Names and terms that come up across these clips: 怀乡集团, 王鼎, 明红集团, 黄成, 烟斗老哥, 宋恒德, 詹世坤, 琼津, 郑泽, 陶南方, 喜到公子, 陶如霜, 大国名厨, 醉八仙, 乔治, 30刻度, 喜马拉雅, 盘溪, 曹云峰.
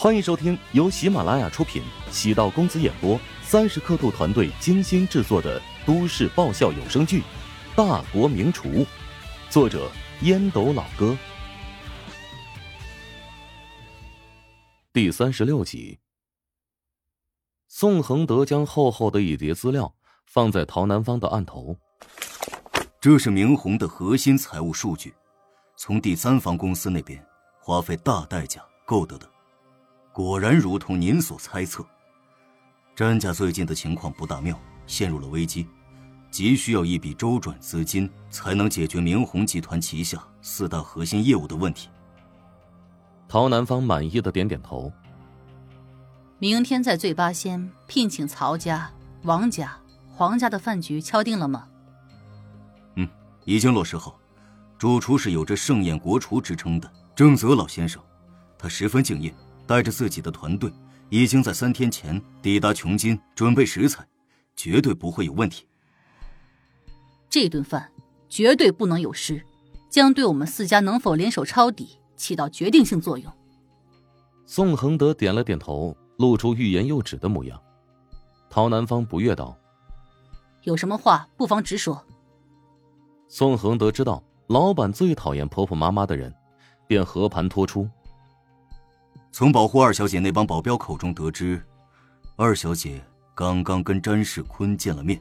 欢迎收听由喜马拉雅出品，喜到公子演播，30刻度团队精心制作的都市爆笑有声剧《大国名厨》，作者烟斗老哥，第36集。宋恒德将厚厚的一叠资料放在陶南方的案头，这是明红的核心财务数据，从第三方公司那边花费大代价购得的。果然如同您所猜测，詹家最近的情况不大妙，陷入了危机，急需要一笔周转资金才能解决明红集团旗下4大核心业务的问题。陶南方满意的点点头。明天在醉八仙聘请曹家、王家、黄家的饭局敲定了吗？已经落实后，主厨是有着盛宴国厨之称的郑泽老先生，他十分敬业，带着自己的团队已经在3天前抵达琼津，准备食材绝对不会有问题。这顿饭绝对不能有失，将对我们4家能否联手抄底起到决定性作用。宋恒德点了点头，露出欲言又止的模样。陶南方不悦道，有什么话不妨直说。宋恒德知道老板最讨厌婆婆妈妈的人，便和盘托出。从保护2小姐那帮保镖口中得知，2小姐刚刚跟詹世坤见了面。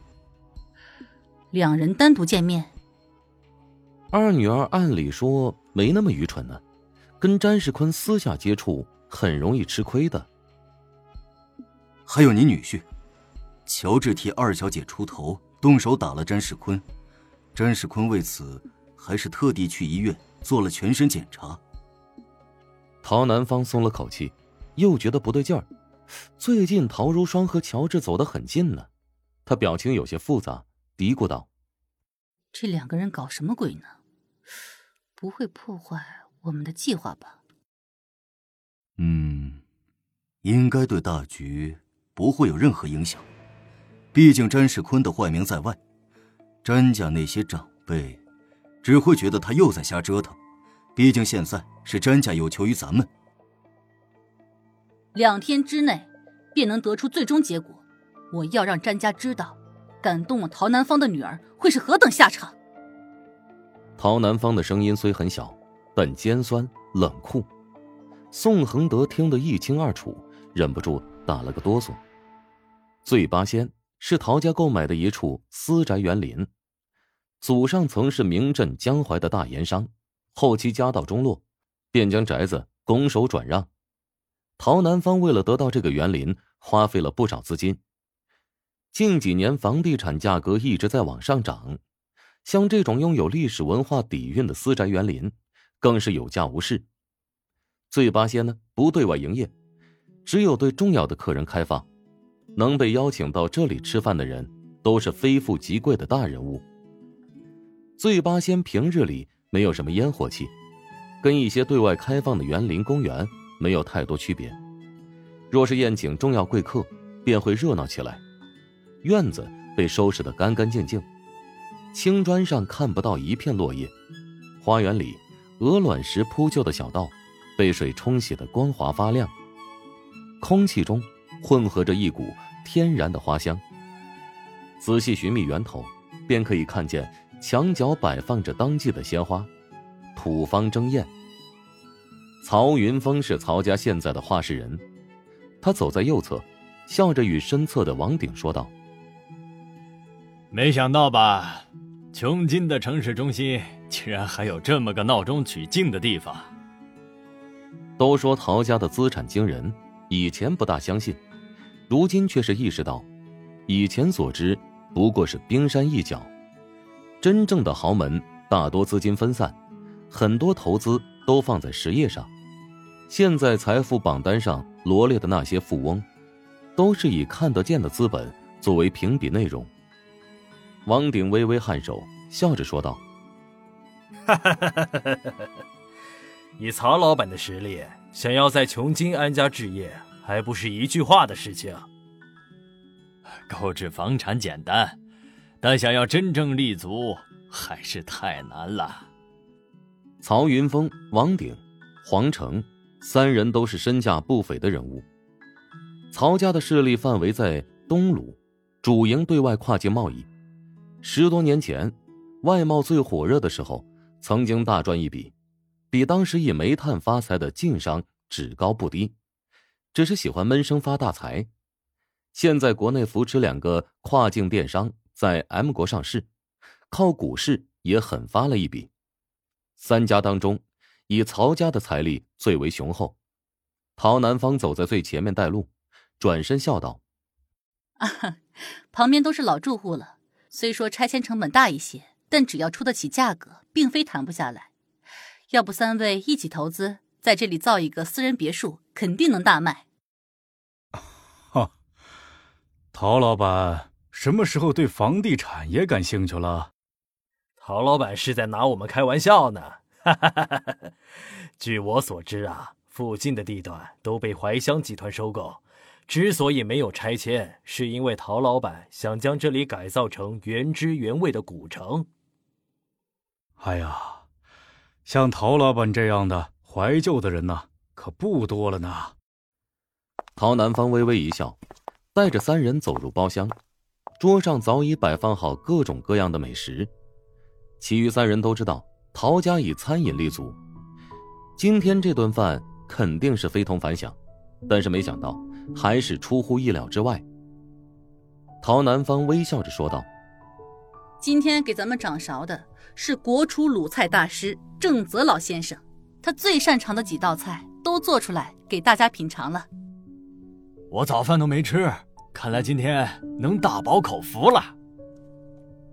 2人单独见面？2女儿按理说没那么愚蠢呢，跟詹世坤私下接触很容易吃亏的。还有你女婿乔治替2小姐出头，动手打了詹世坤，詹世坤为此还是特地去医院做了全身检查。陶南方松了口气，又觉得不对劲儿，最近陶如霜和乔治走得很近呢。他表情有些复杂，嘀咕道，这2个人搞什么鬼呢？不会破坏我们的计划吧？应该对大局不会有任何影响，毕竟詹世坤的坏名在外，詹家那些长辈只会觉得他又在瞎折腾，毕竟现在是詹家有求于咱们。2天之内便能得出最终结果，我要让詹家知道，敢动我陶南方的女儿会是何等下场。陶南方的声音虽很小，但尖酸冷酷，宋恒德听得一清二楚，忍不住打了个哆嗦。醉八仙是陶家购买的一处私宅园林，祖上曾是名震江淮的大盐商，后期家道中落，便将宅子拱手转让。陶南方为了得到这个园林，花费了不少资金。近几年房地产价格一直在往上涨，像这种拥有历史文化底蕴的私宅园林，更是有价无市。醉八仙呢，不对外营业，只有对重要的客人开放。能被邀请到这里吃饭的人，都是非富即贵的大人物。醉八仙平日里没有什么烟火气，跟一些对外开放的园林公园没有太多区别。若是宴请重要贵客，便会热闹起来。院子被收拾得干干净净，青砖上看不到一片落叶，花园里鹅卵石铺就的小道被水冲洗得光滑发亮，空气中混合着一股天然的花香。仔细寻觅源头，便可以看见墙角摆放着当季的鲜花，土方争艳。曹云峰是曹家现在的话事人，他走在右侧，笑着与身侧的王鼎说道，没想到吧，琼津的城市中心竟然还有这么个闹中取静的地方。都说陶家的资产惊人，以前不大相信，如今却是意识到，以前所知不过是冰山一角。真正的豪门大多资金分散，很多投资都放在实业上。现在财富榜单上罗列的那些富翁，都是以看得见的资本作为评比内容。王鼎微微颔首，笑着说道，以曹老板的实力，想要在琼津安家置业，还不是一句话的事情。购置房产简单，但想要真正立足还是太难了。曹云峰、王鼎、黄成三人都是身价不菲的人物。曹家的势力范围在东鲁，主营对外跨境贸易。10多年前，外贸最火热的时候，曾经大赚一笔，比当时以煤炭发财的晋商只高不低，只是喜欢闷声发大财。现在国内扶持2个跨境电商在 M 国上市，靠股市也狠发了一笔。3家当中，以曹家的财力最为雄厚。陶南方走在最前面带路，转身笑道：“啊，旁边都是老住户了，虽说拆迁成本大一些，但只要出得起价格，并非谈不下来。要不3位一起投资，在这里造一个私人别墅，肯定能大卖。”陶老板什么时候对房地产也感兴趣了？陶老板是在拿我们开玩笑呢。据我所知啊，附近的地段都被怀乡集团收购，之所以没有拆迁，是因为陶老板想将这里改造成原汁原味的古城。哎呀，像陶老板这样的怀旧的人呢，可不多了呢。陶南方微微一笑，带着3人走入包厢，桌上早已摆放好各种各样的美食。其余3人都知道陶家以餐饮立足，今天这顿饭肯定是非同凡响，但是没想到还是出乎意料之外。陶南方微笑着说道：“今天给咱们掌勺的是国厨鲁菜大师郑泽老先生，他最擅长的几道菜都做出来给大家品尝了。”我早饭都没吃，看来今天能大饱口福了。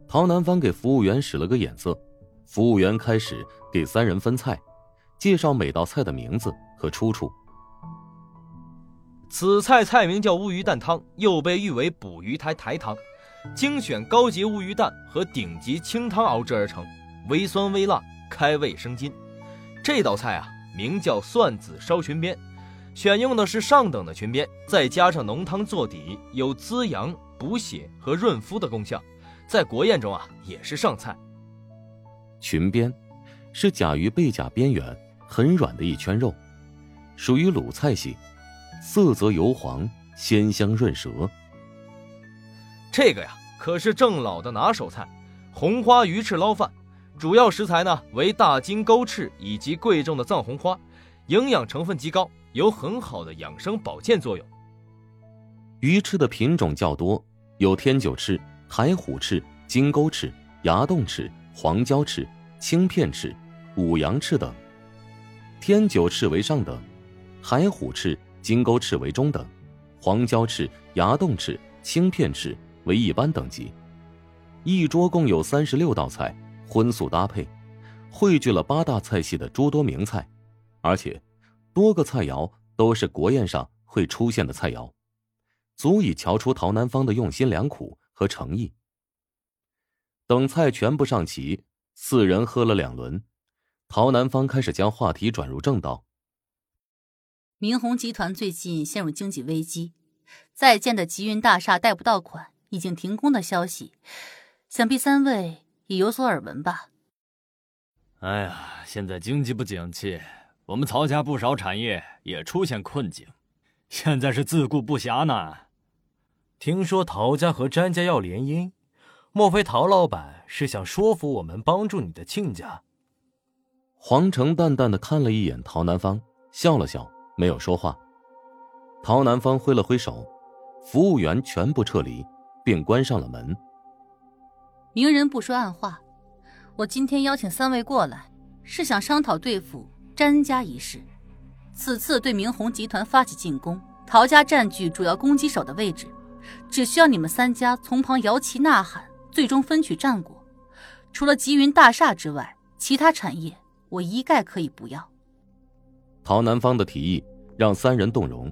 陶南方给服务员使了个眼色，服务员开始给3人分菜，介绍每道菜的名字和出处。此菜菜名叫乌鱼蛋汤，又被誉为捕鱼台台汤，精选高级乌鱼蛋和顶级清汤熬制而成，微酸微辣，开胃生津。这道菜啊，名叫蒜子烧裙边，选用的是上等的裙边，再加上浓汤做底，有滋阳、补血和润肤的功效，在国宴中啊也是上菜。裙边是甲鱼背甲边缘很软的一圈肉，属于鲁菜系，色泽油黄，鲜香润舌。这个呀可是郑老的拿手菜，红花鱼翅捞饭，主要食材呢为大金钩翅以及贵重的藏红花，营养成分极高，有很好的养生保健作用。鱼翅的品种较多，有天九翅、海虎翅、金钩翅、崖洞翅、黄胶翅、青片翅、五羊翅等。天九翅为上等，海虎翅、金钩翅为中等，黄胶翅、崖洞翅、青片翅为一般等级。一桌共有36道菜，荤素搭配，汇聚了8大菜系的诸多名菜，而且多个菜肴都是国宴上会出现的菜肴，足以瞧出陶南方的用心良苦和诚意。等菜全部上齐，4人喝了2轮，陶南方开始将话题转入正道。明鸿集团最近陷入经济危机，在建的集运大厦贷不到款，已经停工的消息，想必3位也有所耳闻吧？哎呀，现在经济不景气，我们曹家不少产业也出现困境，现在是自顾不暇呢。听说陶家和詹家要联姻，莫非陶老板是想说服我们帮助你的亲家？黄成淡淡的看了一眼陶南方，笑了笑，没有说话。陶南方挥了挥手，服务员全部撤离，并关上了门。明人不说暗话，我今天邀请3位过来，是想商讨对付詹家一事。此次对明鸿集团发起进攻，陶家占据主要攻击手的位置，只需要你们3家从旁摇旗呐喊，最终分取战果。除了集云大厦之外，其他产业我一概可以不要。陶南方的提议让3人动容。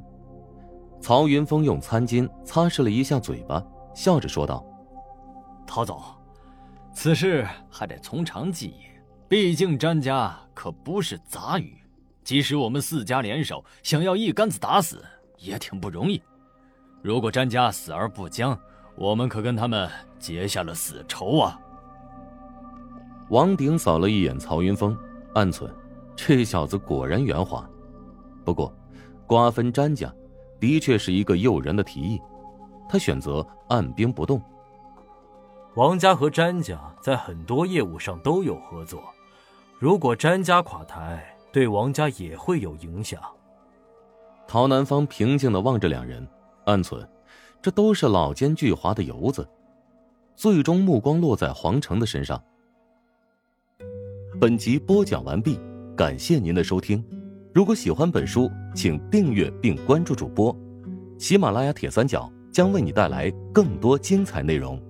曹云峰用餐巾擦拭了一下嘴巴，笑着说道：“陶总，此事还得从长计议，毕竟詹家可不是杂鱼，即使我们4家联手想要一竿子打死也挺不容易。如果詹家死而不僵，我们可跟他们结下了死仇啊。”王鼎扫了一眼曹云峰，暗忖这小子果然圆滑。不过瓜分詹家的确是一个诱人的提议，他选择按兵不动。王家和詹家在很多业务上都有合作，如果詹家垮台，对王家也会有影响。陶南方平静地望着两人，暗忖这都是老奸巨猾的游子。最终目光落在黄成的身上。本集播讲完毕，感谢您的收听。如果喜欢本书，请订阅并关注主播。喜马拉雅铁三角将为你带来更多精彩内容。